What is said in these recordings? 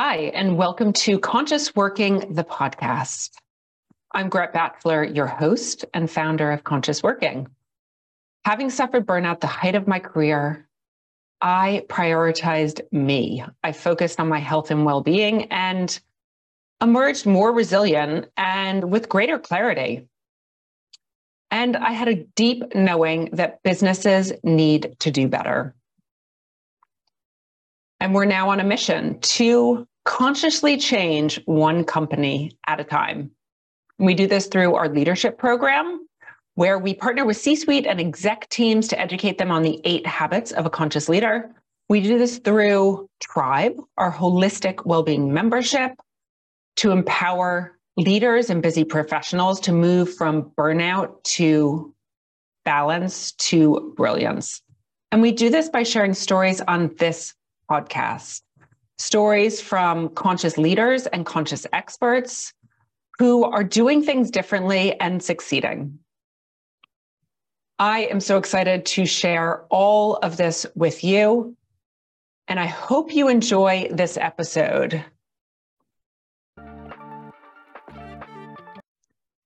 Hi, and welcome to Conscious Working, the podcast. I'm Gret Batfleur, your host and founder of Conscious Working. Having suffered burnout at the height of my career, I prioritized me. I focused on my health and well-being and emerged more resilient and with greater clarity. And I had a deep knowing that businesses need to do better. And we're now on a mission to consciously change one company at a time. We do this through our leadership program, where we partner with C-suite and exec teams to educate them on the 8 habits of a conscious leader. We do this through Tribe, our holistic well-being membership, to empower leaders and busy professionals to move from burnout to balance to brilliance. And we do this by sharing stories on this podcast, stories from conscious leaders and conscious experts who are doing things differently and succeeding. I am so excited to share all of this with you, and I hope you enjoy this episode.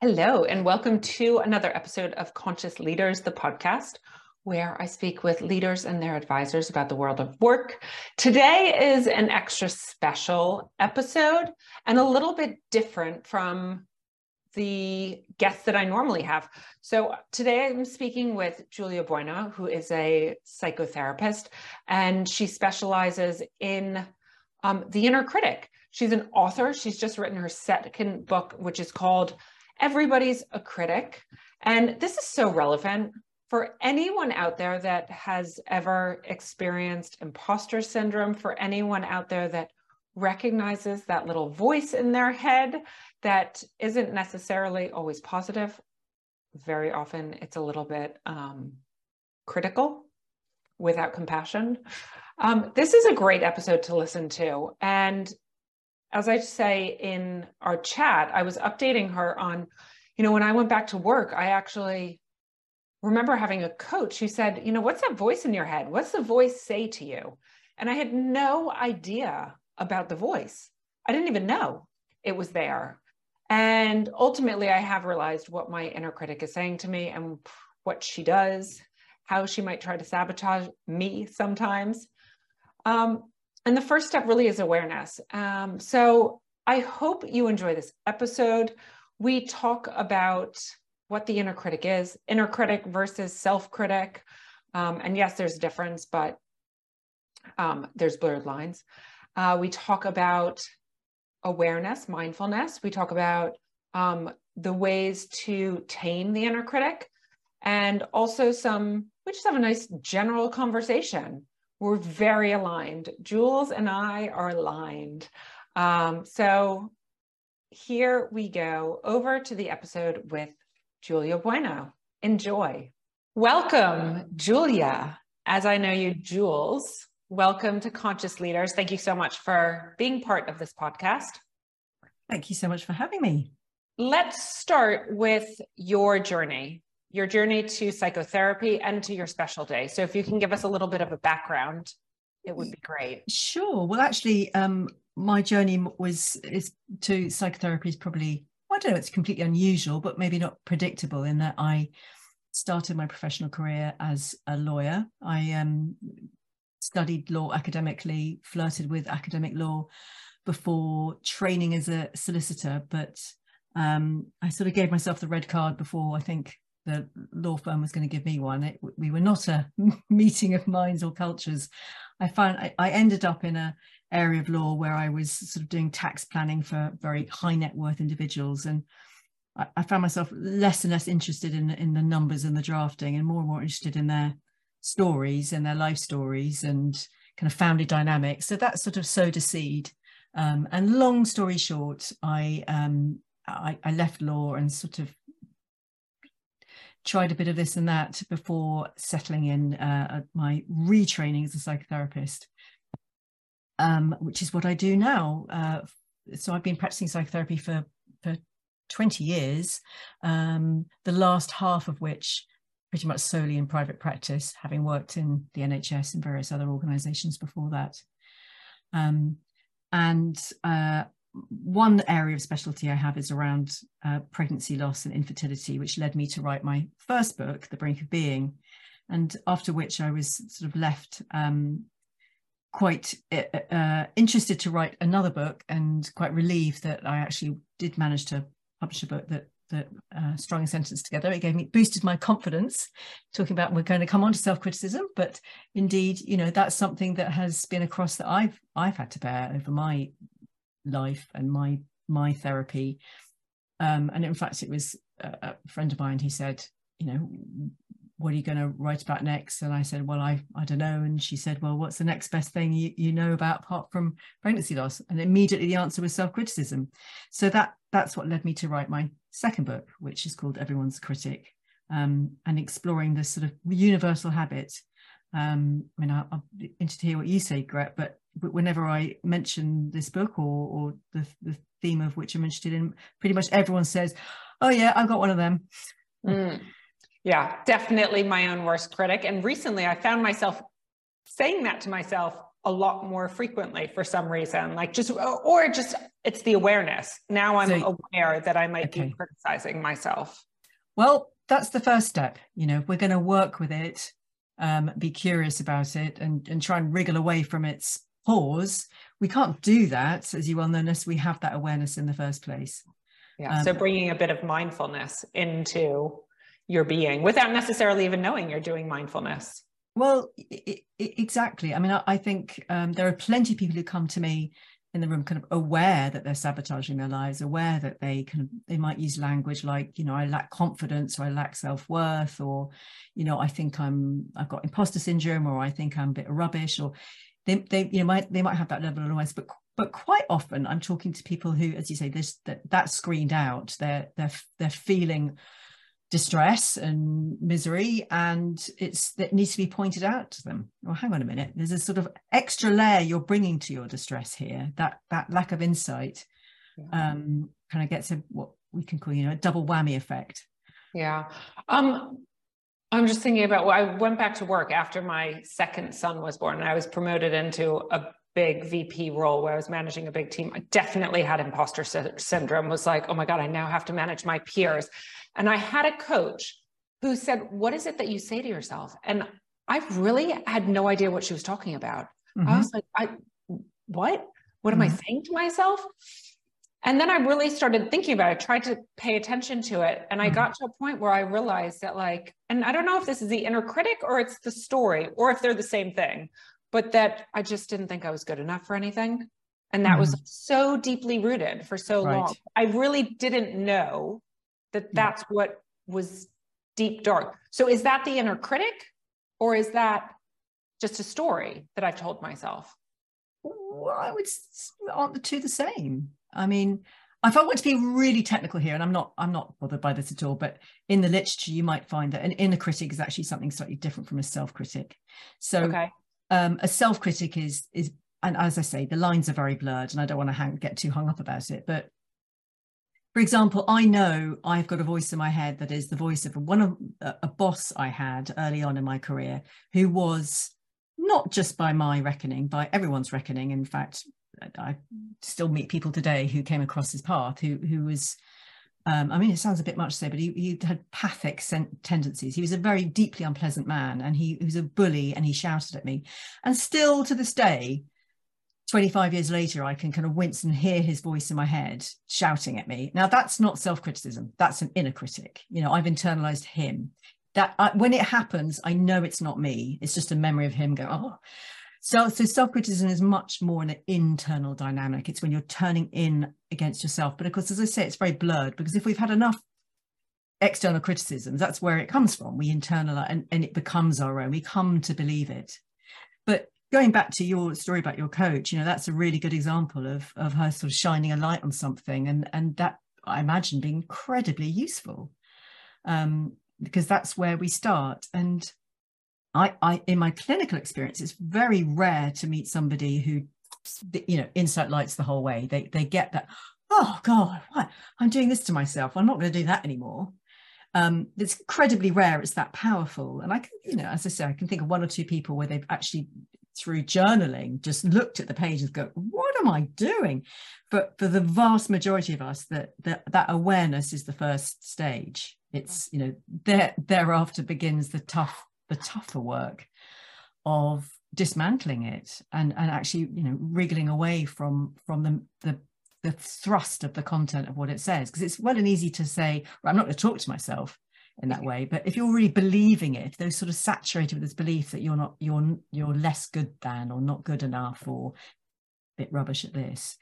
Hello, and welcome to another episode of Conscious Leaders, the podcast, where I speak with leaders and their advisors about the world of work. Today is an extra special episode and a little bit different from the guests that I normally have. So today I'm speaking with Julia Bueno, who is a psychotherapist, and she specializes in the inner critic. She's an author. She's just written her second book, which is called Everybody's a Critic. And this is so relevant for anyone out there that has ever experienced imposter syndrome, for anyone out there that recognizes that little voice in their head that isn't necessarily always positive. Very often it's a little bit critical without compassion. This is a great episode to listen to. And as I say in our chat, I was updating her on, you know, when I went back to work, I actually remember having a coach who said, you know, what's that voice in your head? What's the voice say to you? And I had no idea about the voice. I didn't even know it was there. And ultimately, I have realized what my inner critic is saying to me and what she does, how she might try to sabotage me sometimes. And the first step really is awareness. So I hope you enjoy this episode. We talk about what the inner critic is, inner critic versus self-critic. And yes, there's a difference, but there's blurred lines. We talk about awareness, mindfulness. We talk about the ways to tame the inner critic, and also we just have a nice general conversation. We're very aligned. Jules and I are aligned. So here we go over to the episode with Julia Bueno. Enjoy. Welcome, Julia. As I know you, Jules, welcome to Conscious Leaders. Thank you so much for being part of this podcast. Thank you so much for having me. Let's start with your journey to psychotherapy and to your specialty. So if you can give us a little bit of a background, it would be great. Sure. Well, actually, my journey is to psychotherapy is probably, I don't know, it's completely unusual, but maybe not predictable, in that I started my professional career as a lawyer. I studied law academically, flirted with academic law before training as a solicitor, but I sort of gave myself the red card before I think the law firm was going to give me one. We were not a meeting of minds or cultures. I ended up in an area of law where I was sort of doing tax planning for very high net worth individuals. And I found myself less and less interested in the numbers and the drafting, and more interested in their stories and their life stories and kind of family dynamics. So that sort of sowed a seed. And long story short, I left law and sort of tried a bit of this and that before settling in at my retraining as a psychotherapist, which is what I do now. So I've been practicing psychotherapy for 20 years, the last half of which pretty much solely in private practice, having worked in the NHS and various other organisations before that. And one area of specialty I have is around pregnancy loss and infertility, which led me to write my first book, The Brink of Being, and after which I was sort of left quite interested to write another book, and quite relieved that I actually did manage to publish a book that strung a sentence together. It boosted my confidence, talking about, we're going to come on to self-criticism, but indeed, you know, that's something that has been a cross that I've had to bear over my life and my therapy. And in fact, it was a friend of mine who said, you know, what are you going to write about next? And I said, well, I don't know. And she said, well, what's the next best thing you know about apart from pregnancy loss? And immediately the answer was self-criticism. So that's what led me to write my second book, which is called Everybody's a Critic, and exploring this sort of universal habit. I mean, I'm interested to hear what you say, Gret, but whenever I mention this book or the theme of which I'm interested in, pretty much everyone says, oh yeah, I've got one of them. Mm. Yeah, definitely my own worst critic. And recently I found myself saying that to myself a lot more frequently for some reason, like it's the awareness. Now I'm aware that I might be criticizing myself. Well, that's the first step. You know, we're going to work with it, be curious about it and try and wriggle away from its paws. We can't do that, as you well know, unless we have that awareness in the first place. Yeah. So bringing a bit of mindfulness into your being without necessarily even knowing you're doing mindfulness. Well, exactly. I mean, I think there are plenty of people who come to me in the room kind of aware that they're sabotaging their lives, aware that they might use language like, you know, I lack confidence, or I lack self-worth, or, you know, I think I've got imposter syndrome, or I think I'm a bit rubbish, or they might have that level of awareness, but quite often I'm talking to people who, as you say, that's screened out. They're feeling distress and misery, and that needs to be pointed out to them. Well, hang on a minute, there's a sort of extra layer you're bringing to your distress here, that lack of insight. Yeah. Kind of gets a, what we can call, you know, a double whammy effect. Yeah. I'm just thinking about, well, I went back to work after my second son was born, and I was promoted into a big VP role where I was managing a big team. I definitely had imposter syndrome, was like, oh my God, I now have to manage my peers. And I had a coach who said, what is it that you say to yourself? And I really had no idea what she was talking about. Mm-hmm. I was like, what mm-hmm. am I saying to myself? And then I really started thinking about it, tried to pay attention to it. And I mm-hmm. got to a point where I realized that, like, and I don't know if this is the inner critic or it's the story, or if they're the same thing, but that I just didn't think I was good enough for anything. And that mm-hmm. was so deeply rooted for so long. I really didn't know that's what was deep dark. So is that the inner critic, or is that just a story that I've told myself? Well, I would, aren't the two the same? I mean, if I want to be really technical here, and I'm not bothered by this at all, but in the literature, you might find that an inner critic is actually something slightly different from a self-critic. So a self-critic is, and as I say, the lines are very blurred, and I don't want to get too hung up about it, but for example, I know I've got a voice in my head that is the voice of a boss I had early on in my career, who was, not just by my reckoning, by everyone's reckoning. In fact, I still meet people today who came across his path, who was, I mean, it sounds a bit much to say, but he had pathic tendencies. He was a very deeply unpleasant man, and he was a bully, and he shouted at me. And still to this day, 25 years later, I can kind of wince and hear his voice in my head shouting at me. Now, that's not self-criticism. That's an inner critic. You know, I've internalized him. When it happens, I know it's not me. It's just a memory of him going, oh. So self-criticism is much more an internal dynamic. It's when you're turning in against yourself. But of course, as I say, it's very blurred, because if we've had enough external criticisms, that's where it comes from. We internalize and it becomes our own. We come to believe it. But going back to your story about your coach, you know, that's a really good example of her sort of shining a light on something, and that, I imagine, being incredibly useful, because that's where we start. And I in my clinical experience, it's very rare to meet somebody who, you know, insight lights the whole way. They get that, oh God, what? I'm doing this to myself, I'm not going to do that anymore. It's incredibly rare. It's that powerful. And I can, you know, as I say, I can think of one or two people where they've actually through journaling, just looked at the pages, go, what am I doing? But for the vast majority of us, that awareness is the first stage. It's, you know, thereafter begins the tougher work of dismantling it and actually, you know, wriggling away from the thrust of the content of what it says. Because it's well and easy to say, well, I'm not going to talk to myself in that way, but if you're really believing it, those sort of saturated with this belief that you're less good than, or not good enough, or a bit rubbish at this,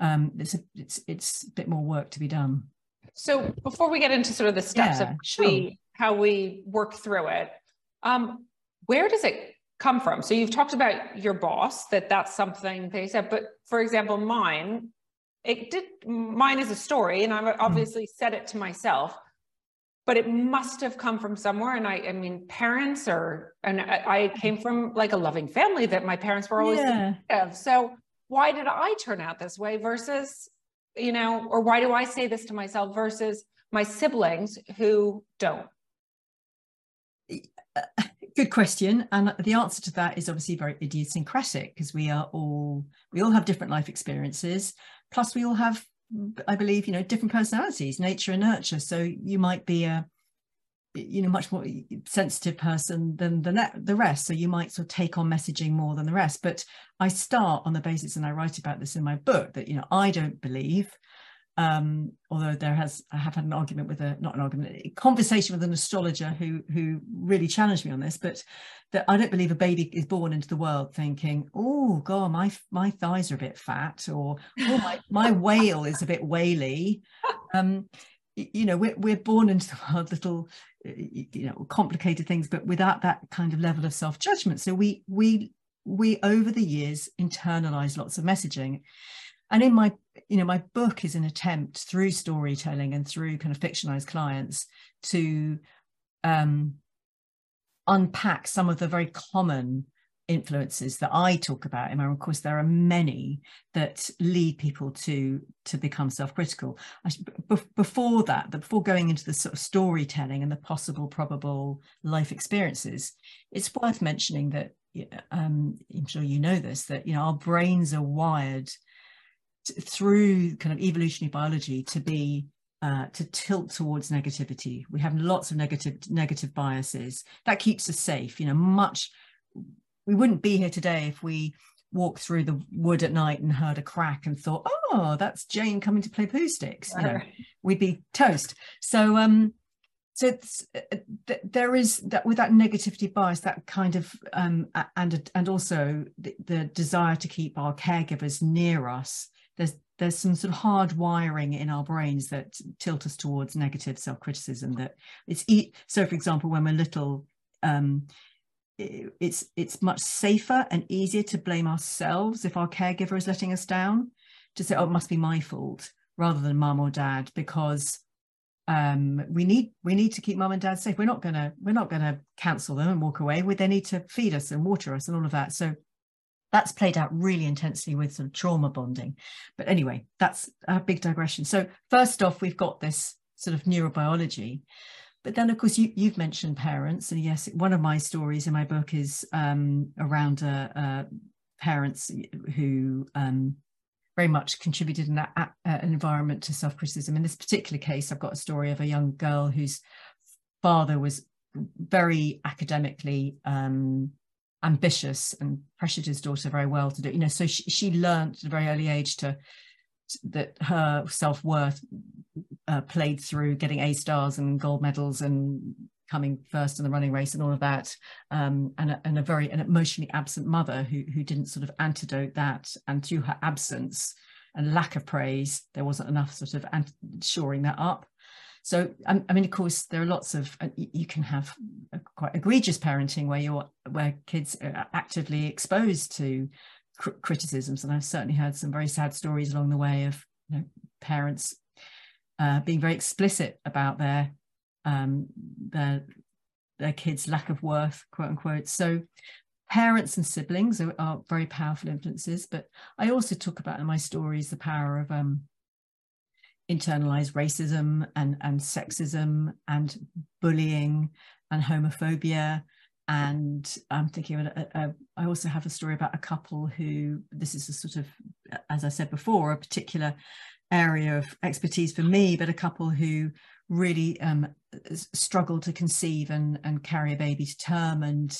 it's a bit more work to be done. So before we get into sort of the steps of how we work through it, where does it come from? So you've talked about your boss, that's something they said, but for example, mine is a story, and I've obviously said it to myself, but it must have come from somewhere. And I mean, parents I came from like a loving family that my parents were always supportive. So why did I turn out this way versus, you know, or why do I say this to myself versus my siblings who don't? Good question. And the answer to that is obviously very idiosyncratic, because we all have different life experiences. Plus we all have, I believe, you know, different personalities, nature and nurture. So you might be a much more sensitive person than the rest. So you might sort of take on messaging more than the rest. But I start on the basis, and I write about this in my book, that, you know, I don't believe, although I have had a conversation with an astrologer who really challenged me on this, but that I don't believe a baby is born into the world thinking, oh God, my thighs are a bit fat, or oh, my whale is a bit whaley. You know, we're born into the world little, you know, complicated things, but without that kind of level of self-judgment. So we over the years internalize lots of messaging. And in my, you know, my book is an attempt through storytelling and through kind of fictionalized clients to unpack some of the very common influences that I talk about in my, of course, there are many that lead people to become self-critical. Before going into the sort of storytelling and the possible, probable life experiences, it's worth mentioning that, I'm sure you know this, that, you know, our brains are wired through kind of evolutionary biology to be to tilt towards negativity. We have lots of negative biases that keeps us safe. You know, we wouldn't be here today if we walked through the wood at night and heard a crack and thought, oh, that's Jane coming to play poo sticks. You know, we'd be toast. So there is that, with that negativity bias, that kind of and also the desire to keep our caregivers near us. There's some sort of hard wiring in our brains that tilt us towards negative self-criticism. That it's so, for example, when we're little, it's much safer and easier to blame ourselves if our caregiver is letting us down, to say, "Oh, it must be my fault," rather than mum or dad, because we need to keep mum and dad safe. We're not gonna cancel them and walk away. They need to feed us and water us and all of that. So that's played out really intensely with some trauma bonding. But anyway, that's a big digression. So first off, we've got this sort of neurobiology. But then, of course, you've mentioned parents. And yes, one of my stories in my book is around parents who very much contributed an environment to self-criticism. In this particular case, I've got a story of a young girl whose father was very academically ambitious and pressured his daughter very well to do, you know, so she learned at a very early age that her self-worth played through getting A stars and gold medals and coming first in the running race and all of that, and a very an emotionally absent mother who didn't sort of antidote that, and through her absence and lack of praise there wasn't enough sort of shoring that up. So, I mean, of course, there are lots of, you can have quite egregious parenting where kids are actively exposed to criticisms. And I've certainly heard some very sad stories along the way of, you know, parents being very explicit about their kids' lack of worth, quote unquote. So parents and siblings are very powerful influences. But I also talk about in my stories the power of internalized racism and sexism and bullying and homophobia And I'm thinking, I also have a story about a couple who, this is a sort of, as I said before, a particular area of expertise for me, but a couple who really struggled to conceive and carry a baby to term, and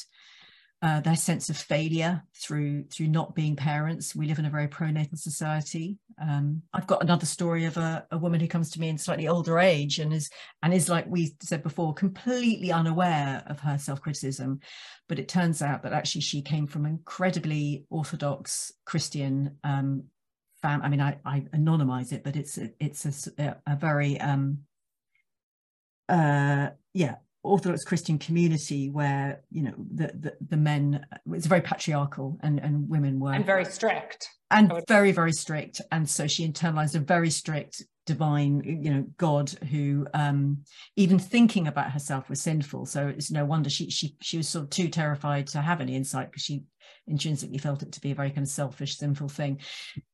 their sense of failure through not being parents. We live in a very pronatal society. I've got another story of a woman who comes to me in slightly older age and is, like we said before, completely unaware of her self-criticism. But it turns out that actually she came from incredibly orthodox Christian family. I mean, I anonymise it, but it's a very Orthodox Christian community where, you know, the men, it's very patriarchal, and women were, and very strict, and very, very strict. And so she internalized a very strict divine, you know, God who, even thinking about herself was sinful. So it's no wonder she was sort of too terrified to have any insight, because she intrinsically felt it to be a very kind of selfish, sinful thing.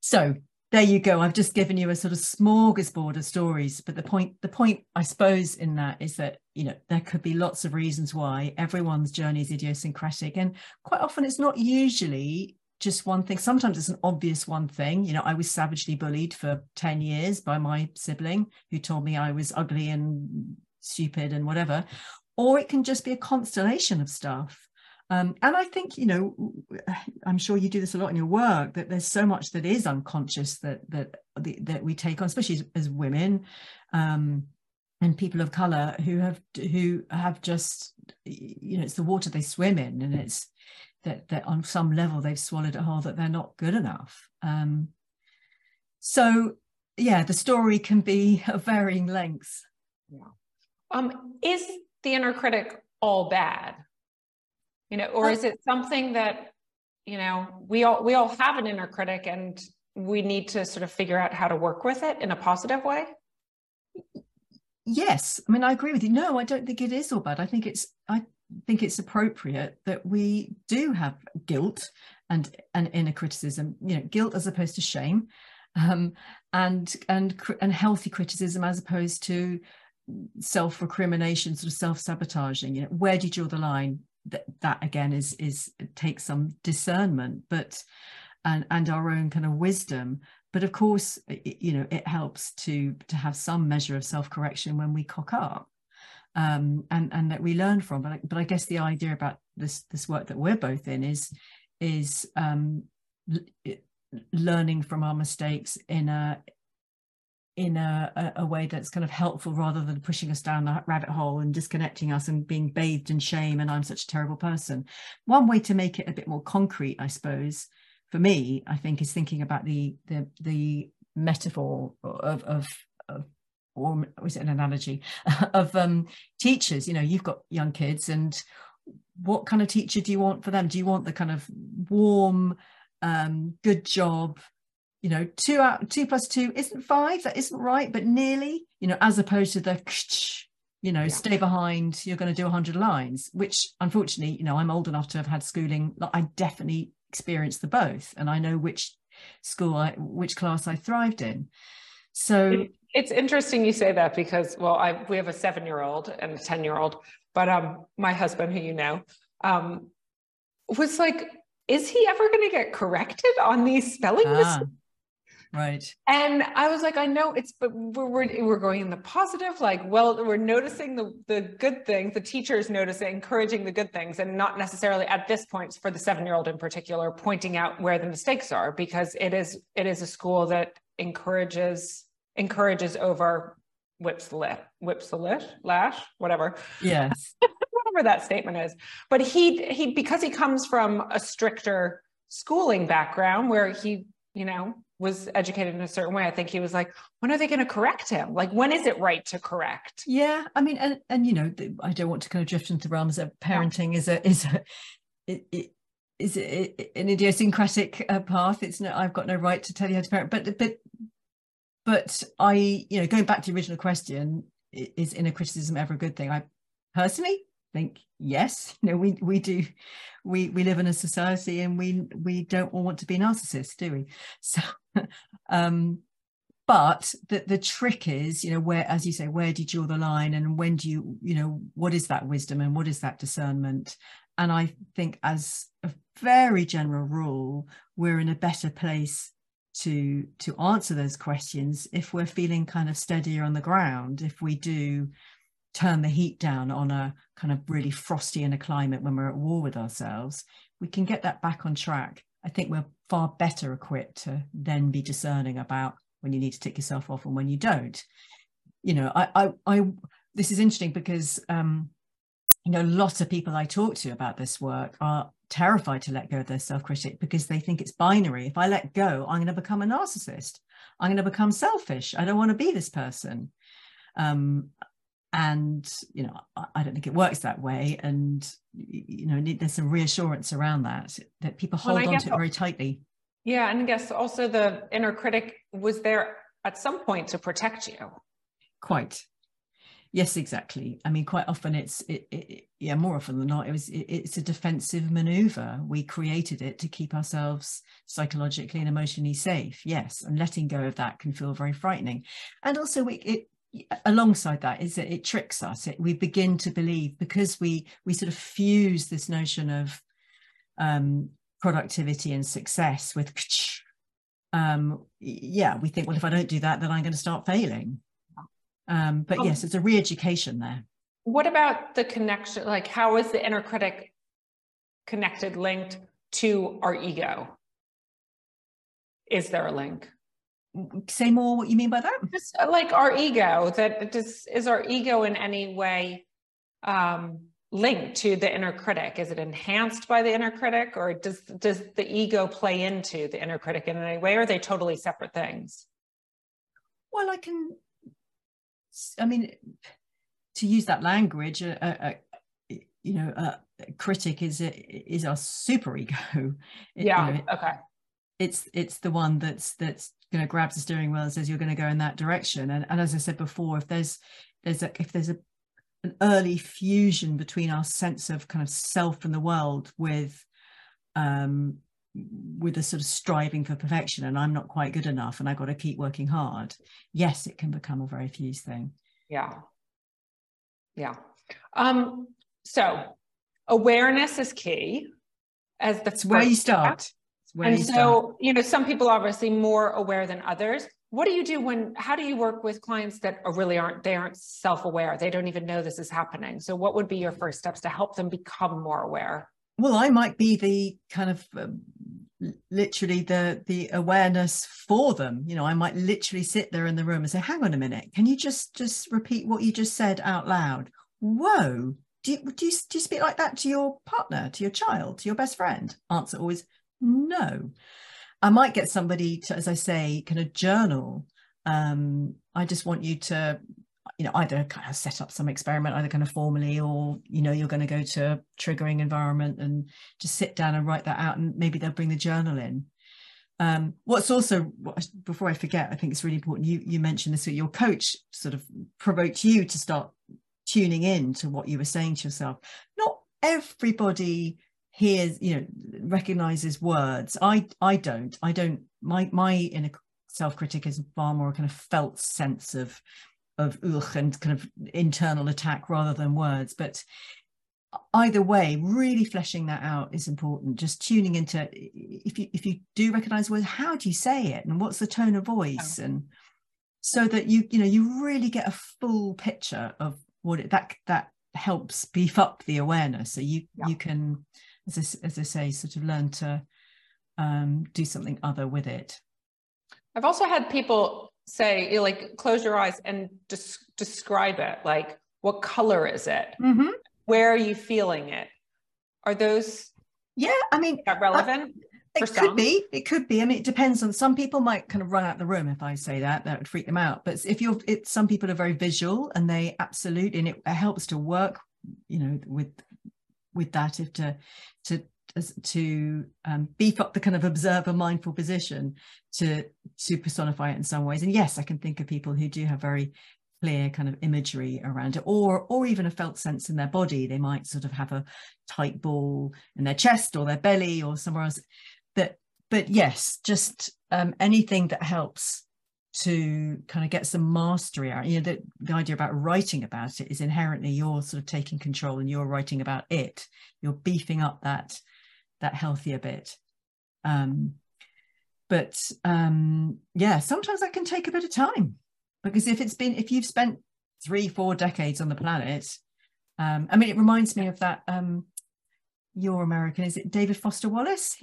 So there you go. I've just given you a sort of smorgasbord of stories. But the point, I suppose, in that is that, you know, there could be lots of reasons why everyone's journey is idiosyncratic. And quite often it's not usually just one thing. Sometimes it's an obvious one thing. You know, I was savagely bullied for 10 years by my sibling, who told me I was ugly and stupid and whatever. Or it can just be a constellation of stuff. And I think, you know, I'm sure you do this a lot in your work, that there's so much that is unconscious that we take on, especially as women, and people of colour who have just, you know, it's the water they swim in, and it's that on some level they've swallowed a whole that they're not good enough. So yeah, the story can be of varying lengths. Yeah. Is the inner critic all bad? You know, or is it something that, you know, we all have an inner critic, and we need to sort of figure out how to work with it in a positive way? Yes. I mean, I agree with you. No, I don't think it is all bad. I think it's appropriate that we do have guilt and inner criticism, you know, guilt as opposed to shame, and healthy criticism as opposed to self-recrimination, sort of self-sabotaging. You know, where do you draw the line? That again is takes some discernment, but and our own kind of wisdom. But of course, you know, it helps to have some measure of self-correction when we cock up, and that we learn from. But I guess the idea about this work that we're both in is learning from our mistakes in a way that's kind of helpful, rather than pushing us down that rabbit hole and disconnecting us and being bathed in shame and I'm such a terrible person. One way to make it a bit more concrete, I suppose, for me, I think, is thinking about the metaphor of or was it an analogy of teachers. You know, you've got young kids, and what kind of teacher do you want for them? Do you want the kind of warm, good job, you know, 2 plus 2 isn't 5, that isn't right, but nearly, you know, as opposed to the, you know, yeah, stay behind, you're going to do 100 lines, which unfortunately, you know, I'm old enough to have had schooling. I definitely experienced the both, and I know which school, which class I thrived in. So it's interesting you say that, because, well, we have a 7-year-old and a 10-year-old, but my husband, who you know, was like, is he ever going to get corrected on these spelling mistakes? Right. And I was like, I know it's, but we're going in the positive, like, well, we're noticing the good things, the teachers noticing, encouraging the good things, and not necessarily at this point, for the 7-year-old in particular, pointing out where the mistakes are, because it is a school that encourages over whips the lash, whatever. Yes. Whatever that statement is. But he, because he comes from a stricter schooling background where he, you know, was educated in a certain way, I think he was like, when are they going to correct him? Like, when is it right to correct? Yeah, I mean, and you know, I don't want to kind of drift into the realms of parenting. Yeah. Is it an idiosyncratic path. It's no, I've got no right to tell you how to parent. But I, you know, going back to the original question, is inner criticism ever a good thing? I personally think yes. You know, we do. We live in a society, and we don't all want to be narcissists, do we? So. But the trick is, you know, where, as you say, where do you draw the line, and when do you know, what is that wisdom and what is that discernment? And I think as a very general rule, we're in a better place to answer those questions if we're feeling kind of steadier on the ground, if we do turn the heat down on a kind of really frosty inner climate when we're at war with ourselves, we can get that back on track. I think we're far better equipped to then be discerning about when you need to tick yourself off and when you don't. You know, I this is interesting because, you know, lots of people I talk to about this work are terrified to let go of their self-critic because they think it's binary. If I let go, I'm going to become a narcissist. I'm going to become selfish. I don't want to be this person. And, you know, I don't think it works that way. And, you know, there's some reassurance around that, that people hold on to it very tightly. Yeah. And I guess also the inner critic was there at some point to protect you. Quite. Yes, exactly. I mean, quite often yeah, more often than not, it's a defensive maneuver. We created it to keep ourselves psychologically and emotionally safe. Yes. And letting go of that can feel very frightening. And also alongside that is that it tricks us. We begin to believe, because we sort of fuse this notion of productivity and success with we think, well, if I don't do that, then I'm going to start failing. But yes, it's a re-education there. What about the connection? Like, how is the inner critic connected, linked to our ego? Is there a link? Say more what you mean by that. Just like our ego, is our ego in any way linked to the inner critic? Is it enhanced by the inner critic, or does the ego play into the inner critic in any way? Or are they totally separate things? Well, I mean, to use that language, a critic is our superego. Yeah. It's the one that's going to grab the steering wheel and says you're going to go in that direction. And as I said before, if there's an early fusion between our sense of kind of self and the world with a sort of striving for perfection, and I'm not quite good enough and I've got to keep working hard, yes, it can become a very fused thing. Yeah. So awareness is key. That's where you start. And so, you know, some people are obviously more aware than others. What do you do how do you work with clients that aren't self-aware? They don't even know this is happening. So what would be your first steps to help them become more aware? Well, I might be the kind of literally the awareness for them. You know, I might literally sit there in the room and say, hang on a minute, can you just repeat what you just said out loud? Whoa. Do you speak like that to your partner, to your child, to your best friend? Answer always, no. I might get somebody to, as I say, kind of journal. I just want you to, you know, either kind of set up some experiment, either kind of formally, or, you know, you're going to go to a triggering environment and just sit down and write that out, and maybe they'll bring the journal in. What's also, before I forget, I think it's really important, you mentioned this, that your coach sort of provoked you to start tuning in to what you were saying to yourself. Not everybody hears, you know, recognizes words. I don't, my inner self-critic is far more a kind of felt sense of ugh and kind of internal attack rather than words. But either way, really fleshing that out is important. Just tuning into, if you do recognize words, how do you say it, and what's the tone of voice? Oh. And so that you really get a full picture of what that helps beef up the awareness. So you can, as I say, sort of learn to do something other with it. I've also had people say, like, close your eyes and describe it. Like, what color is it? Mm-hmm. Where are you feeling it? Are those? Yeah, I mean, is that relevant? It could be. I mean, it depends on, some people might kind of run out of the room if I say that. That would freak them out. But some people are very visual, and they absolutely, and it helps to work, you know, with that, if to beef up the kind of observer mindful position to personify it in some ways. And yes, I can think of people who do have very clear kind of imagery around it, or even a felt sense in their body. They might sort of have a tight ball in their chest or their belly or somewhere else. But yes, just anything that helps to kind of get some mastery out. You know, the idea about writing about it is inherently you're sort of taking control and you're writing about it. You're beefing up that healthier bit. Yeah, sometimes that can take a bit of time, because if you've spent 3-4 decades on the planet, I mean, it reminds me of that, you're American, is it David Foster Wallace?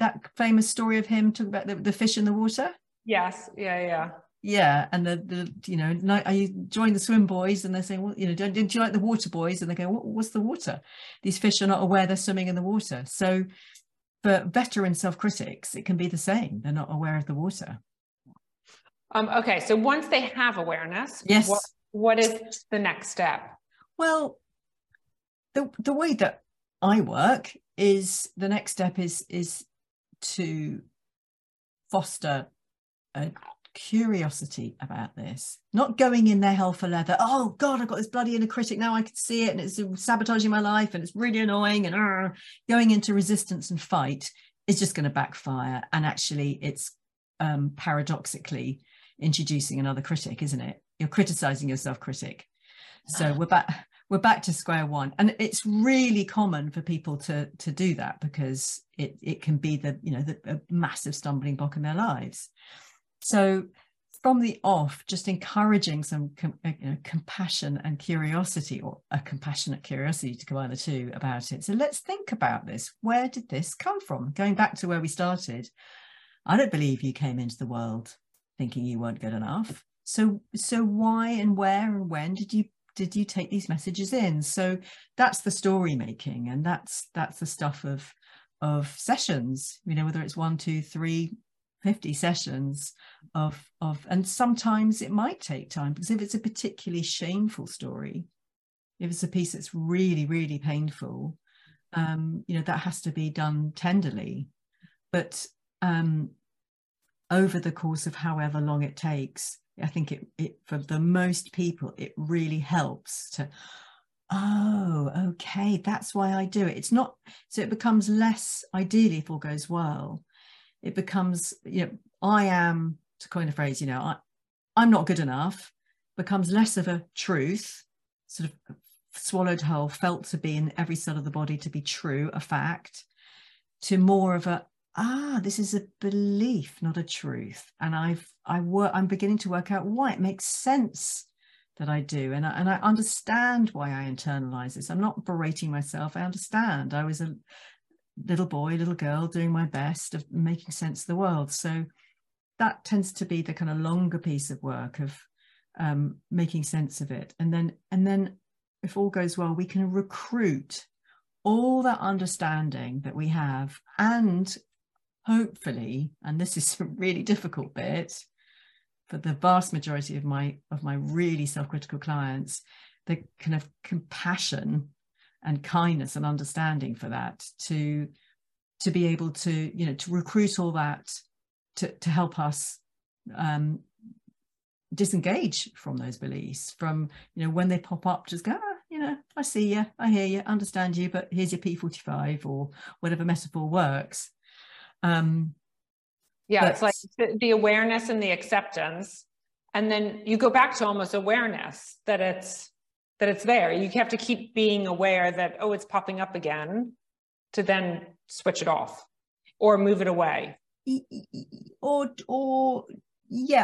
That famous story of him talking about the fish in the water. Yes. Yeah. And the you know, are you join the swim boys? And they're saying, well, you know, did you like the water, boys? And they go, what's the water? These fish are not aware they're swimming in the water. So for veteran self-critics, it can be the same. They're not aware of the water. Okay. So once they have awareness, yes. What is the next step? Well, the way that I work is the next step is to foster a curiosity about this, not going in there hell for leather. Oh God, I've got this bloody inner critic. Now I can see it and it's sabotaging my life and it's really annoying, and going into resistance and fight is just going to backfire. And actually it's paradoxically introducing another critic, isn't it? You're criticizing your self-critic. So we're back to square one. And it's really common for people to do that, because it can be a massive stumbling block in their lives. So from the off, just encouraging some compassion and curiosity, or a compassionate curiosity, to combine the two about it. So let's think about this. Where did this come from? Going back to where we started, I don't believe you came into the world thinking you weren't good enough. So why and where and when did you take these messages in? So that's the story making, and that's the stuff of sessions, you know, whether it's 1, 2, 3, 50 sessions of, and sometimes it might take time, because if it's a particularly shameful story, if it's a piece that's really, really painful, you know, that has to be done tenderly, but over the course of however long it takes, I think it for the most people, it really helps to, oh, okay, that's why I do it. It's not, so it becomes less, ideally, if all goes well, it becomes, you know, I am, to coin a phrase, you know, I'm not good enough, becomes less of a truth, sort of swallowed whole, felt to be in every cell of the body to be true, a fact, to more of a, this is a belief, not a truth. And I'm beginning to work out why it makes sense that I do. And I understand why I internalize this. I'm not berating myself. I understand. I was a little boy, little girl, doing my best of making sense of the world. So that tends to be the kind of longer piece of work of making sense of it. And then if all goes well, we can recruit all that understanding that we have, and hopefully, and this is a really difficult bit for the vast majority of my really self-critical clients, the kind of compassion and kindness and understanding for that, to be able to, you know, to recruit all that to help us disengage from those beliefs, from, you know, when they pop up, just go, you know, I see you, I hear you, understand you, but here's your P45 or whatever metaphor works. It's like the awareness and the acceptance, and then you go back to almost awareness that it's there. You have to keep being aware that, oh, it's popping up again, to then switch it off or move it away, or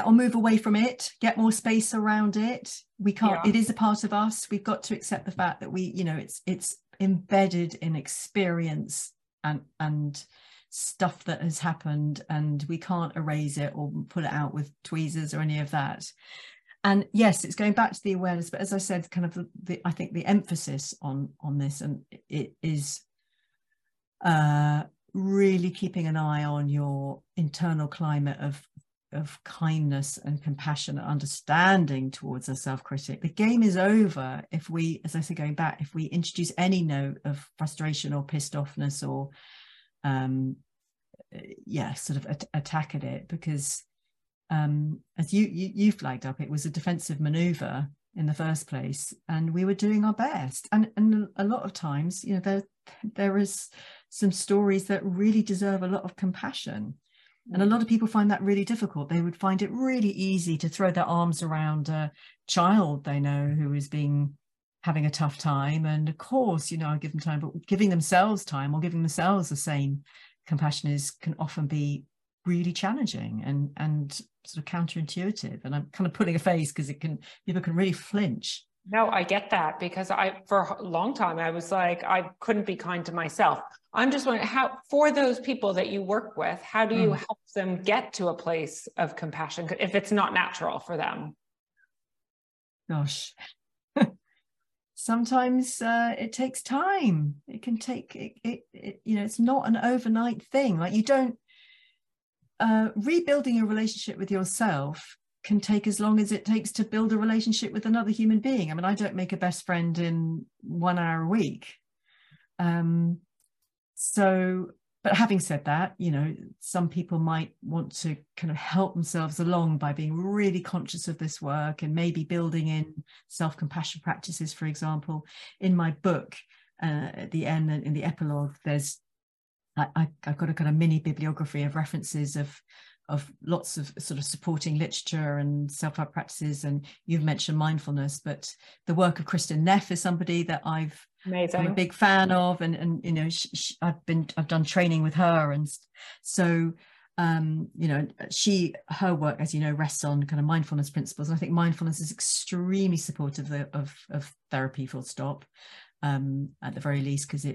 move away from it, get more space around it. We can't, it is a part of us. We've got to accept the fact that we, you know, it's embedded in experience and stuff that has happened, and we can't erase it or pull it out with tweezers or any of that. And yes, it's going back to the awareness, but as I said, kind of I think the emphasis on this, and it is really keeping an eye on your internal climate of kindness and compassion and understanding towards a self-critic. The game is over if we, as I said, going back, if we introduce any note of frustration or pissed offness or sort of attack at it, because as you flagged up, it was a defensive maneuver in the first place, and we were doing our best, and a lot of times, you know, there is some stories that really deserve a lot of compassion, And a lot of people find that really difficult. They would find it really easy to throw their arms around a child they know who is having a tough time. And of course, you know, I give them time, but giving themselves time or giving themselves the same compassion can often be really challenging and sort of counterintuitive. And I'm kind of putting a face because people can really flinch. No, I get that, because for a long time, I was like, I couldn't be kind to myself. I'm just wondering how, for those people that you work with, how do you help them get to a place of compassion if it's not natural for them? Gosh, sometimes it takes time. It can take, you know, it's not an overnight thing. Like, you don't, rebuilding your relationship with yourself can take as long as it takes to build a relationship with another human being. I mean, I don't make a best friend in 1 hour a week. But having said that, you know, some people might want to kind of help themselves along by being really conscious of this work and maybe building in self-compassion practices, for example. In my book, at the end, in the epilogue, I've got a kind of mini bibliography of references of lots of sort of supporting literature and self-help practices. And you've mentioned mindfulness, but the work of Kristin Neff is somebody that I'm a big fan of. And you know, I've done training with her. And so, you know, her work, as you know, rests on kind of mindfulness principles. And I think mindfulness is extremely supportive of therapy, full stop, at the very least, because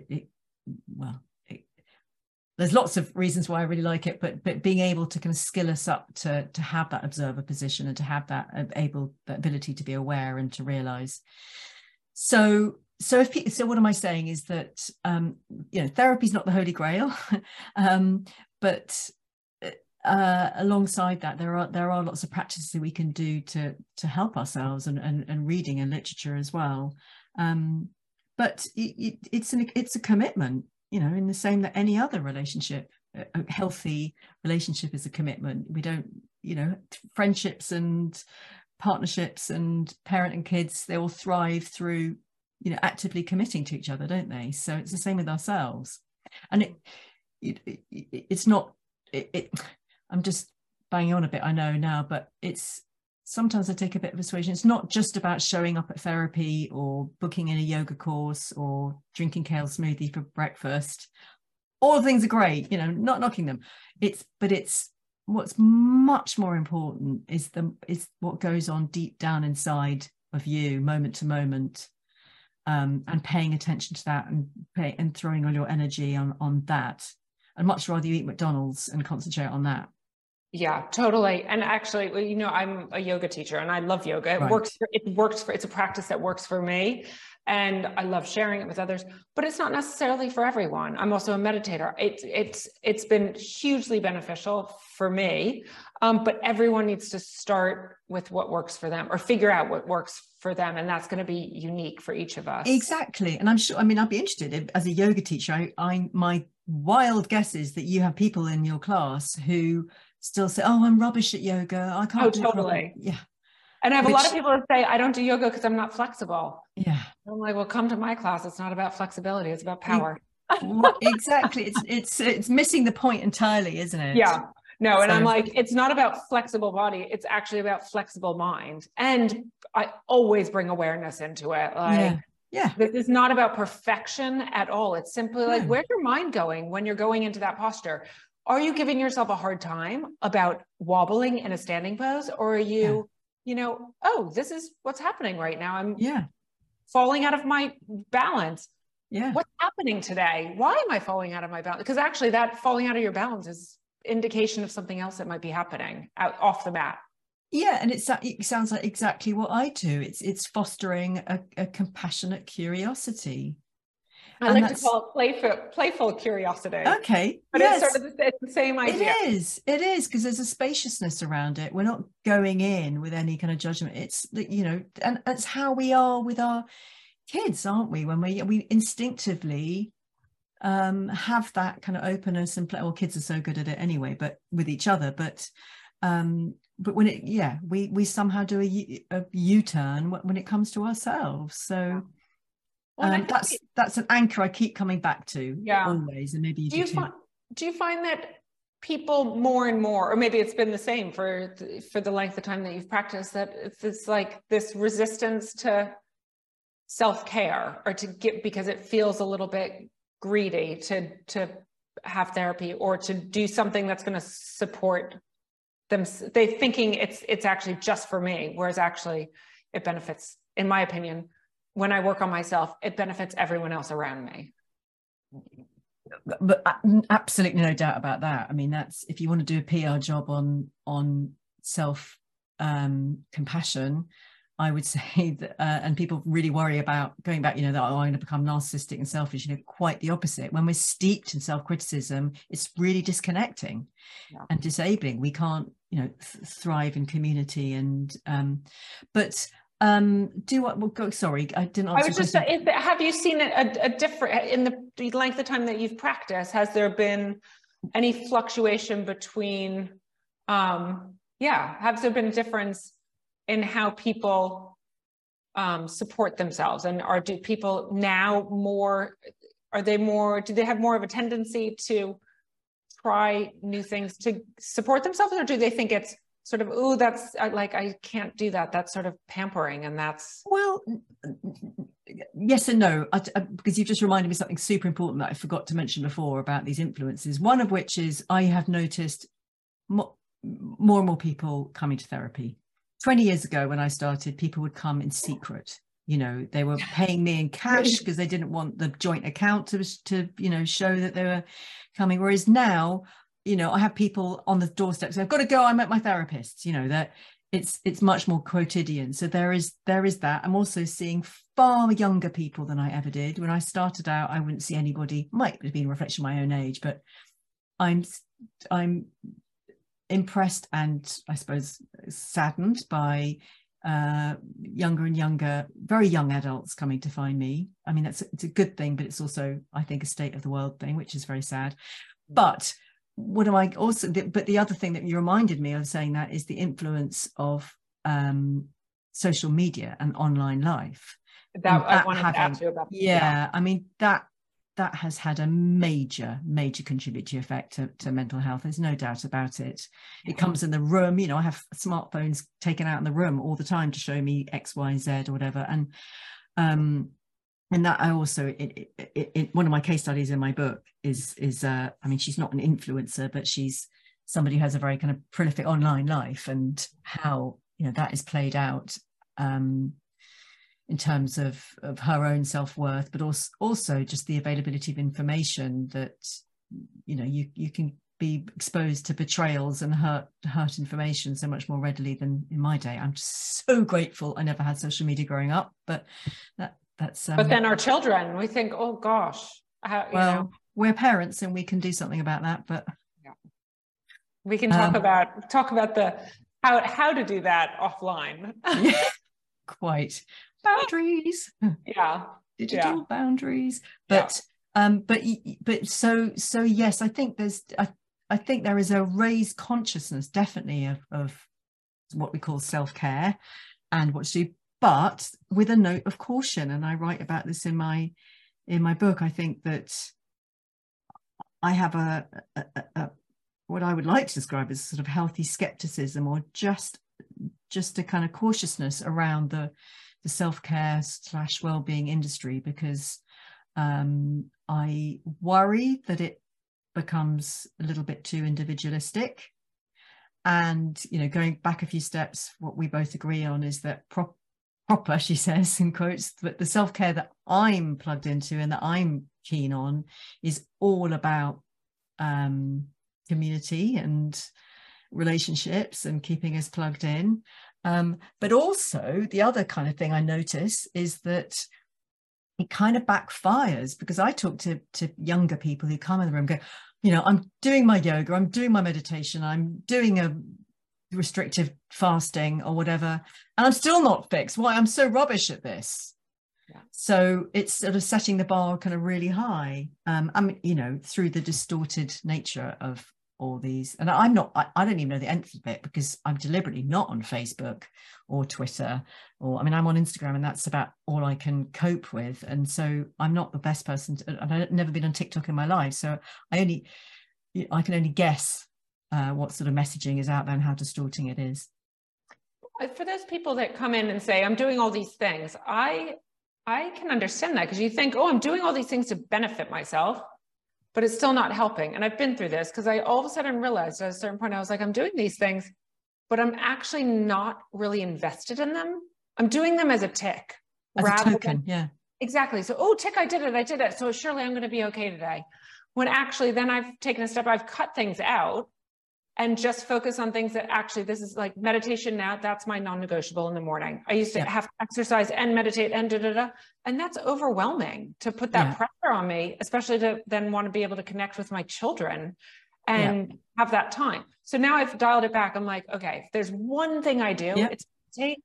there's lots of reasons why I really like it, but being able to kind of skill us up to have that observer position and to have that ability to be aware and to realize. So what am I saying is that, you know, therapy's not the Holy Grail, but alongside that, there are lots of practices that we can do to help ourselves, and reading and literature as well. But it's a commitment. You know, in the same that any other relationship, a healthy relationship is a commitment. We don't, you know, friendships and partnerships and parent and kids, they all thrive through, you know, actively committing to each other, don't they? So it's the same with ourselves. And it's not, I'm just banging on a bit, I know now, but it's, sometimes I take a bit of persuasion. It's not just about showing up at therapy or booking in a yoga course or drinking kale smoothie for breakfast. All things are great, you know, not knocking them. But what's much more important is what goes on deep down inside of you, moment to moment, and paying attention to that and throwing all your energy on that. I'd much rather you eat McDonald's and concentrate on that. Yeah, totally. And actually, you know, I'm a yoga teacher and I love yoga. It works. It's a practice that works for me, and I love sharing it with others, but it's not necessarily for everyone. I'm also a meditator. It's been hugely beneficial for me. But everyone needs to start with what works for them or figure out what works for them. And that's going to be unique for each of us. Exactly. And I'm sure, I mean, I'd be interested as a yoga teacher, my wild guess is that you have people in your class who still say, "Oh, I'm rubbish at yoga. I can't do totally." Yeah. And I have a lot of people that say, "I don't do yoga because I'm not flexible." Yeah. I'm like, well, come to my class. It's not about flexibility. It's about power. Exactly. It's missing the point entirely, isn't it? Yeah. No. So, and I'm like, it's not about flexible body. It's actually about flexible mind. And I always bring awareness into it. Like, yeah. This is not about perfection at all. It's simply like, where's your mind going when you're going into that posture? Are you giving yourself a hard time about wobbling in a standing pose? Or are you, you know, oh, this is what's happening right now. I'm falling out of my balance. Yeah. What's happening today? Why am I falling out of my balance? Because actually that falling out of your balance is indication of something else that might be happening out off the mat. Yeah. And it sounds like exactly what I do. It's fostering a compassionate curiosity. I like to call it playful curiosity. Okay. But it's sort of the same idea. It is, because there's a spaciousness around it. We're not going in with any kind of judgment. It's, you know, and that's how we are with our kids, aren't we? When we instinctively have that kind of openness and play. Well, kids are so good at it anyway, but with each other. But when it, we somehow do a U-turn when it comes to ourselves. So. Yeah. That's an anchor I keep coming back to always, and maybe you do too. Do you find that people more and more, or maybe it's been the same for the length of time that you've practiced, that it's like this resistance to self-care or to get, because it feels a little bit greedy to have therapy or to do something that's going to support them. They thinking it's actually just for me, whereas actually it benefits, in my opinion, when I work on myself, it benefits everyone else around me. But absolutely no doubt about that. I mean, that's, if you want to do a PR job on self compassion, I would say that, and people really worry about going back, you know, that, oh, I'm going to become narcissistic and selfish, you know, quite the opposite. When we're steeped in self-criticism, it's really disconnecting and disabling. We can't, you know, thrive in community and, do what, well, go, sorry, I didn't answer. I was just saying, have you seen a different, in the length of time that you've practiced, has there been any fluctuation between, has there been a difference in how people support themselves, and do people now more, do they have more of a tendency to try new things to support themselves, or do they think it's sort of, oh, that's like, I can't do that, that's sort of pampering, and that's... Well, yes and no, because you've just reminded me something super important that I forgot to mention before about these influences, one of which is I have noticed more and more people coming to therapy. 20 years ago when I started, people would come in secret, you know, they were paying me in cash because they didn't want the joint account to, you know, show that they were coming, whereas now, you know, I have people on the doorstep, so I've got to go, I'm at my therapist, you know, that it's much more quotidian. So there is that. I'm also seeing far younger people than I ever did. When I started out, I wouldn't see anybody, might have been a reflection of my own age, but I'm impressed and I suppose saddened by younger and younger, very young adults coming to find me. I mean, it's a good thing, but it's also, I think, a state of the world thing, which is very sad. But what am I also, but the other thing that you reminded me of saying that is the influence of social media and online life. That I wanted to ask you about. Yeah, I mean, that has had a major contributory effect to mental health. There's no doubt about it. It comes in the room, you know, I have smartphones taken out in the room all the time to show me X, Y, Z or whatever. And that I also, one of my case studies in my book is I mean, she's not an influencer, but she's somebody who has a very kind of prolific online life, and how, you know, that is played out in terms of her own self-worth, but also just the availability of information that, you know, you can be exposed to betrayals and hurt information so much more readily than in my day. I'm just so grateful I never had social media growing up, but that's but then our children, we think, oh gosh, how, well, you know, we're parents and we can do something about that, but yeah, we can talk about the how to do that offline. Yeah, quite. Boundaries. Yeah, digital boundaries. But yeah. But so yes, I think there is a raised consciousness, definitely, of what we call self-care and what to do, but with a note of caution. And I write about this in my book. I think that I have a what I would like to describe as sort of healthy skepticism, or just a kind of cautiousness around the self-care / well-being industry, because I worry that it becomes a little bit too individualistic. And, you know, going back a few steps, what we both agree on is that proper, she says in quotes, but the self-care that I'm plugged into and that I'm keen on is all about community and relationships and keeping us plugged in. But also the other kind of thing I notice is that it kind of backfires, because I talk to younger people who come in the room and go, you know, I'm doing my yoga, I'm doing my meditation, I'm doing a restrictive fasting or whatever, and I'm still not fixed. Why? I'm so rubbish at this. Yeah. So it's sort of setting the bar kind of really high. I mean, you know, through the distorted nature of all these, and I'm not, I don't even know the nth bit, because I'm deliberately not on Facebook or Twitter, or, I mean, I'm on Instagram, and that's about all I can cope with. And so I'm not the best person, and I've never been on TikTok in my life. So I can only guess what sort of messaging is out there and how distorting it is. For those people that come in and say, I'm doing all these things, I can understand that, because you think, oh, I'm doing all these things to benefit myself, but it's still not helping. And I've been through this, because I all of a sudden realized at a certain point, I was like, I'm doing these things, but I'm actually not really invested in them. I'm doing them as a tick. As a token, yeah. Exactly. So, oh, tick, I did it. So surely I'm going to be okay today. When actually then I've taken a step, I've cut things out and just focus on things that actually, this is like meditation now, that's my non-negotiable in the morning. I used to have to exercise and meditate and and that's overwhelming to put that pressure on me, especially to then want to be able to connect with my children and have that time. So now I've dialed it back. I'm like, okay, if there's one thing I do, it's meditate.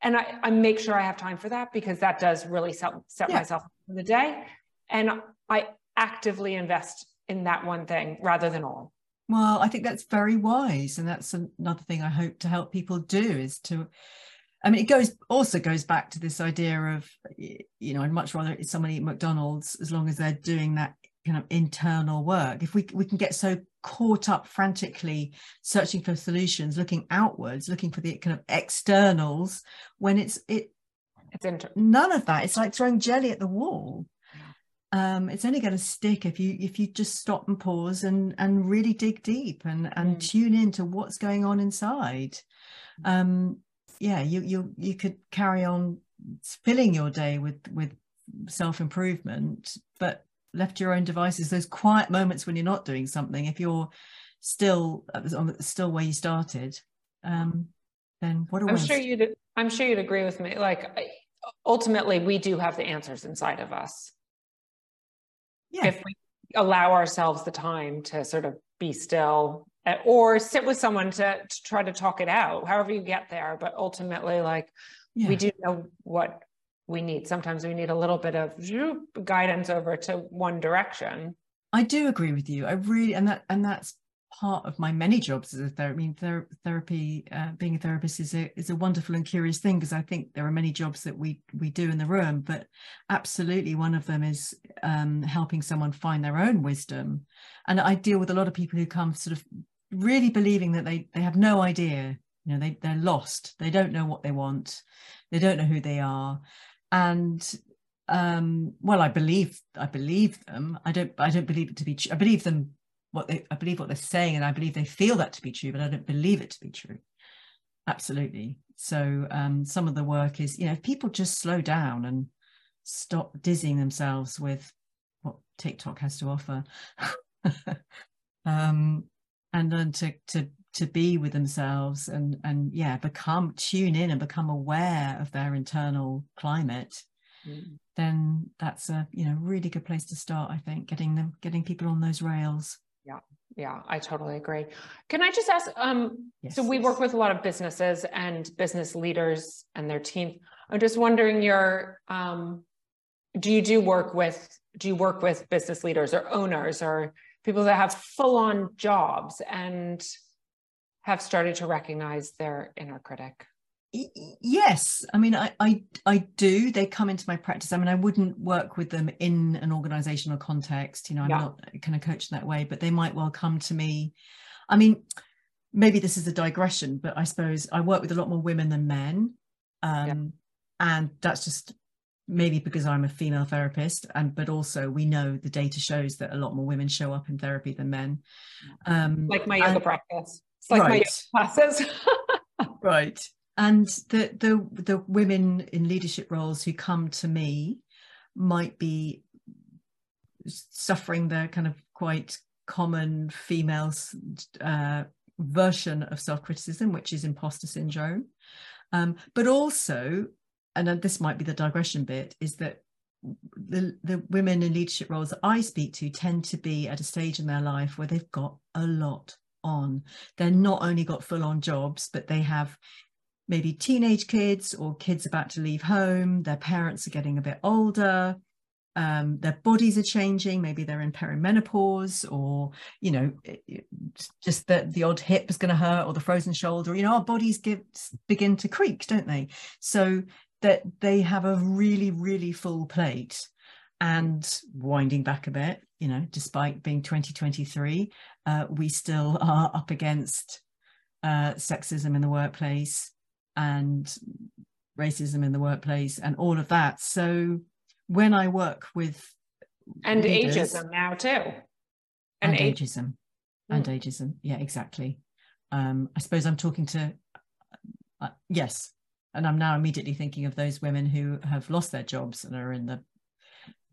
And I make sure I have time for that, because that does really set myself up for the day. And I actively invest in that one thing rather than all. Well, I think that's very wise. And that's another thing I hope to help people do is to, I mean, it also goes back to this idea of, you know, I'd much rather somebody eat McDonald's as long as they're doing that kind of internal work. If we can get so caught up frantically searching for solutions, looking outwards, looking for the kind of externals, when it's none of that. It's like throwing jelly at the wall. It's only going to stick if you just stop and pause and really dig deep and tune into what's going on inside. You could carry on filling your day with self-improvement, but left your own devices, those quiet moments when you're not doing something, if you're still where you started, then what a waste. I'm sure you'd agree with me. Like, ultimately, we do have the answers inside of us. Yeah. If we allow ourselves the time to sort of be still or sit with someone to try to talk it out, however you get there. But ultimately, like, we do know what we need. Sometimes we need a little bit of guidance over to one direction. I do agree with you. I really, and that's part of my many jobs as a therapist. I mean, therapy, being a therapist is a wonderful and curious thing, because I think there are many jobs that we do in the room, but absolutely one of them is helping someone find their own wisdom. And I deal with a lot of people who come sort of really believing that they have no idea. You know, they're lost. They don't know what they want. They don't know who they are. And I believe them. I don't believe it to be true. I believe what they're saying, and I believe they feel that to be true, but I don't believe it to be true. Absolutely. So some of the work is, you know, if people just slow down and stop dizzying themselves with what TikTok has to offer, and learn to be with themselves and tune in and become aware of their internal climate, then that's a, you know, really good place to start, I think, getting people on those rails. Yeah, I totally agree. Can I just ask, yes, so we work with a lot of businesses and business leaders and their teams. I'm just wondering your, do you work with business leaders or owners or people that have full-on jobs and have started to recognize their inner critic? Yes. I mean, I do. They come into my practice. I mean, I wouldn't work with them in an organizational context. You know, I'm not kind of coached in that way, but they might well come to me. I mean, maybe this is a digression, but I suppose I work with a lot more women than men. And that's just maybe because I'm a female therapist, but also we know the data shows that a lot more women show up in therapy than men. Like my yoga practice. It's like my classes. Right. And the women in leadership roles who come to me might be suffering the kind of quite common female version of self-criticism, which is imposter syndrome. But also, and this might be the digression bit, is that the women in leadership roles that I speak to tend to be at a stage in their life where they've got a lot on. They're not only got full-on jobs, but they have maybe teenage kids or kids about to leave home. Their parents are getting a bit older. Their bodies are changing. Maybe they're in perimenopause, or, you know, just that the odd hip is going to hurt, or the frozen shoulder. You know, our bodies begin to creak, don't they? So that they have a really, really full plate. and winding back a bit, you know, despite being 2023, we still are up against sexism in the workplace and racism in the workplace and all of that. So when I work with leaders, ageism now too. And ageism. Yeah, exactly. I suppose I'm talking to, yes. And I'm now immediately thinking of those women who have lost their jobs and are in the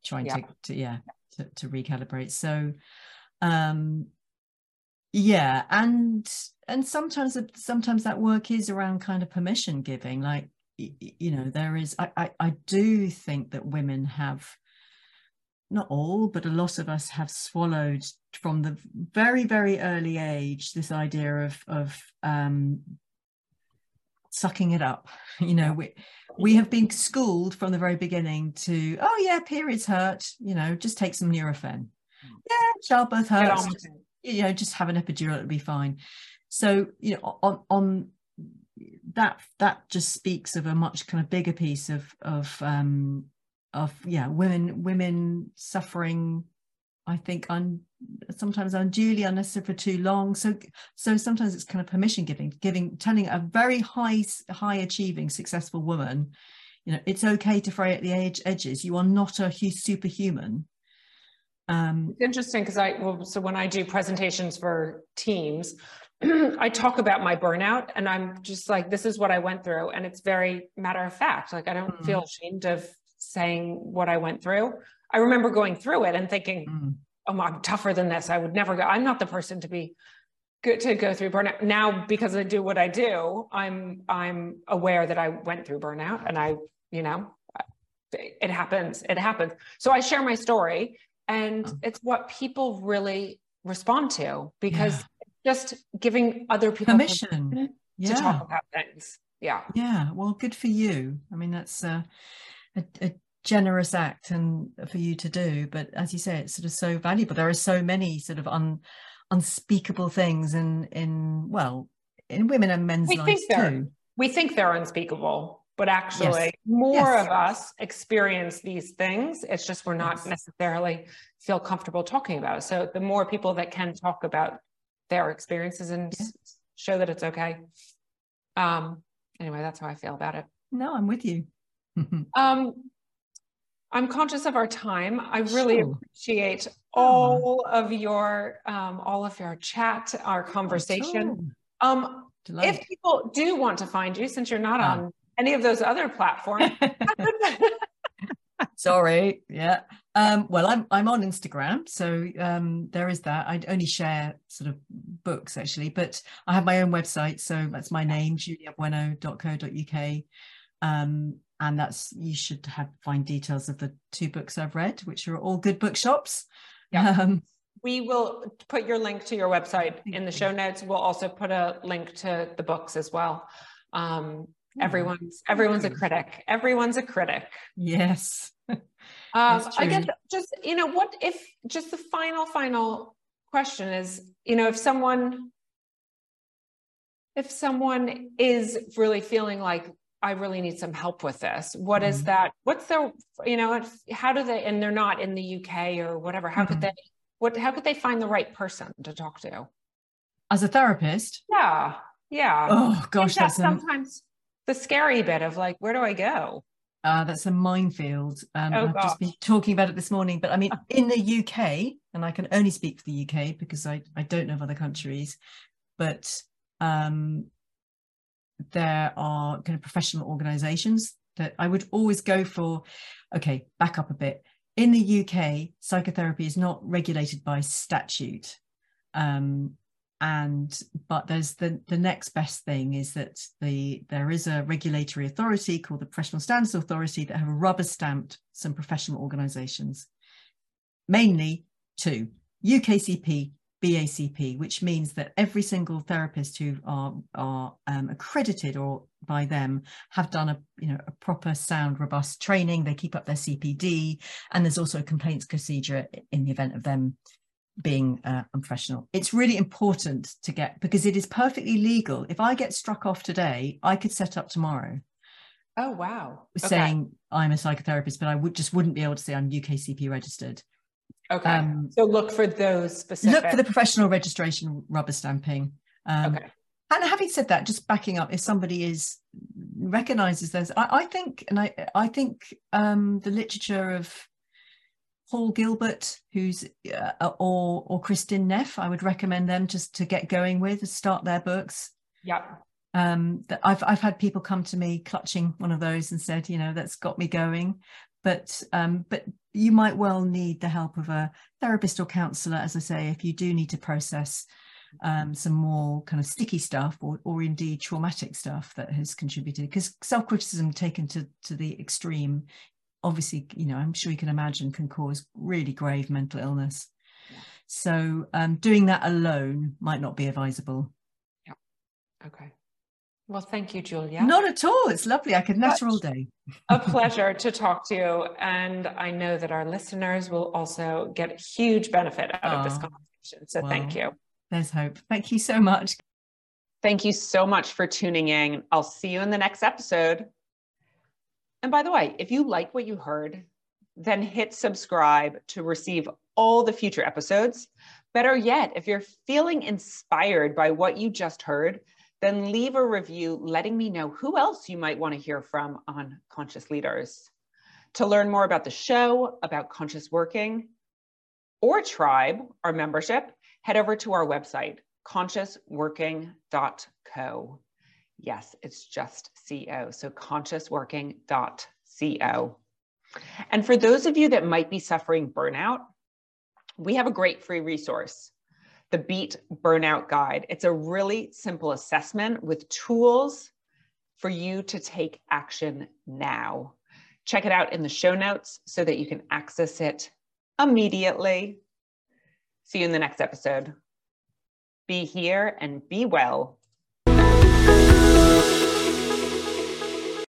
trying to recalibrate. So, yeah. And sometimes that work is around kind of permission giving, like, you know, there is, I do think that women have, not all, but a lot of us have swallowed from the very, very early age, this idea of sucking it up. You know, we have been schooled from the very beginning to, oh yeah, periods hurt, you know, just take some Nurofen. Yeah, childbirth hurts, just, you know, just have an epidural, it'll be fine. So, you know, on that just speaks of a much kind of bigger piece of women suffering, I think, sometimes unduly, unnecessary, for too long. So sometimes it's kind of permission giving, telling a very high achieving, successful woman, you know, it's okay to fray at the edges. You are not a superhuman. It's interesting because so when I do presentations for teams, I talk about my burnout, and I'm just like, this is what I went through, and it's very matter of fact. Like, I don't feel ashamed of saying what I went through. I remember going through it and thinking, oh, I'm tougher than this. I would never go. I'm not the person to be good to go through burnout. Now, because I do what I do, I'm aware that I went through burnout, and I, you know, it happens. So I share my story, and it's what people really respond to, because just giving other people permission to talk about things. Yeah. Yeah. Well, good for you. I mean, that's a generous act and for you to do, but as you say, it's sort of so valuable. There are so many sort of unspeakable things in women and men's lives too. We think they're unspeakable, but actually more of us experience these things. It's just we're not necessarily feel comfortable talking about it. So the more people that can talk about their experiences and show that it's okay. Anyway, that's how I feel about it. No, I'm with you. I'm conscious of our time. I really appreciate all of your chat, our conversation. If people do want to find you, since you're not on any of those other platforms. Sorry. Yeah. Well, I'm on Instagram, so there is that. I only share sort of books actually, but I have my own website, so that's my name, juliabueno.co.uk. And that's, you should find details of the two books I've read, which are all good bookshops. Yeah. We will put your link to your website in the show notes. We'll also put a link to the books as well. Everyone's a critic. Everyone's a critic. Yes. I guess just, you know, what if just the final question is, you know, if someone is really feeling like, I really need some help with this. What is that? What's their, you know, how do they, and they're not in the UK or whatever, how could they find the right person to talk to? As a therapist? Yeah. Yeah. Oh gosh. That's sometimes the scary bit of like, where do I go? That's a minefield. I've just been talking about it this morning, but I mean, in the UK, and I can only speak for the UK because I don't know of other countries, but, there are kind of professional organizations that I would always go for. Okay, back up a bit. In the UK, psychotherapy is not regulated by statute. But there's the next best thing is that there is a regulatory authority called the Professional Standards Authority that have rubber stamped some professional organizations, mainly two, UKCP, BACP, which means that every single therapist who are accredited or by them have done a proper, sound, robust training. They keep up their CPD, and there's also a complaints procedure in the event of them being unprofessional. It's really important to get, because it is perfectly legal. If I get struck off today, I could set up tomorrow. Oh, wow. Okay. Saying I'm a psychotherapist, but I wouldn't be able to say I'm UKCP registered. Okay. So look for those specific. Look for the professional registration rubber stamping. Okay. And having said that, just backing up, if somebody recognises this, I think the literature of Paul Gilbert, who's or Kristin Neff, I would recommend them just to get going with, start their books. Yeah. That I've had people come to me clutching one of those and said, you know, that's got me going. But you might well need the help of a therapist or counsellor, as I say, if you do need to process some more kind of sticky stuff or indeed traumatic stuff that has contributed, because self-criticism taken to the extreme, obviously, you know, I'm sure you can imagine, can cause really grave mental illness. Yeah. So doing that alone might not be advisable. Yeah. Okay. Well, thank you, Julia. Not at all. It's lovely. I could natter all day. A pleasure to talk to you. And I know that our listeners will also get a huge benefit out of this conversation. So thank you. There's hope. Thank you so much. Thank you so much for tuning in. I'll see you in the next episode. And by the way, if you like what you heard, then hit subscribe to receive all the future episodes. Better yet, if you're feeling inspired by what you just heard, then leave a review letting me know who else you might want to hear from on Conscious Leaders. To learn more about the show, about Conscious Working, or Tribe, our membership, head over to our website, consciousworking.co. Yes, it's just CO, so consciousworking.co. And for those of you that might be suffering burnout, we have a great free resource, the Beat Burnout Guide. It's a really simple assessment with tools for you to take action now. Check it out in the show notes so that you can access it immediately. See you in the next episode. Be here and be well.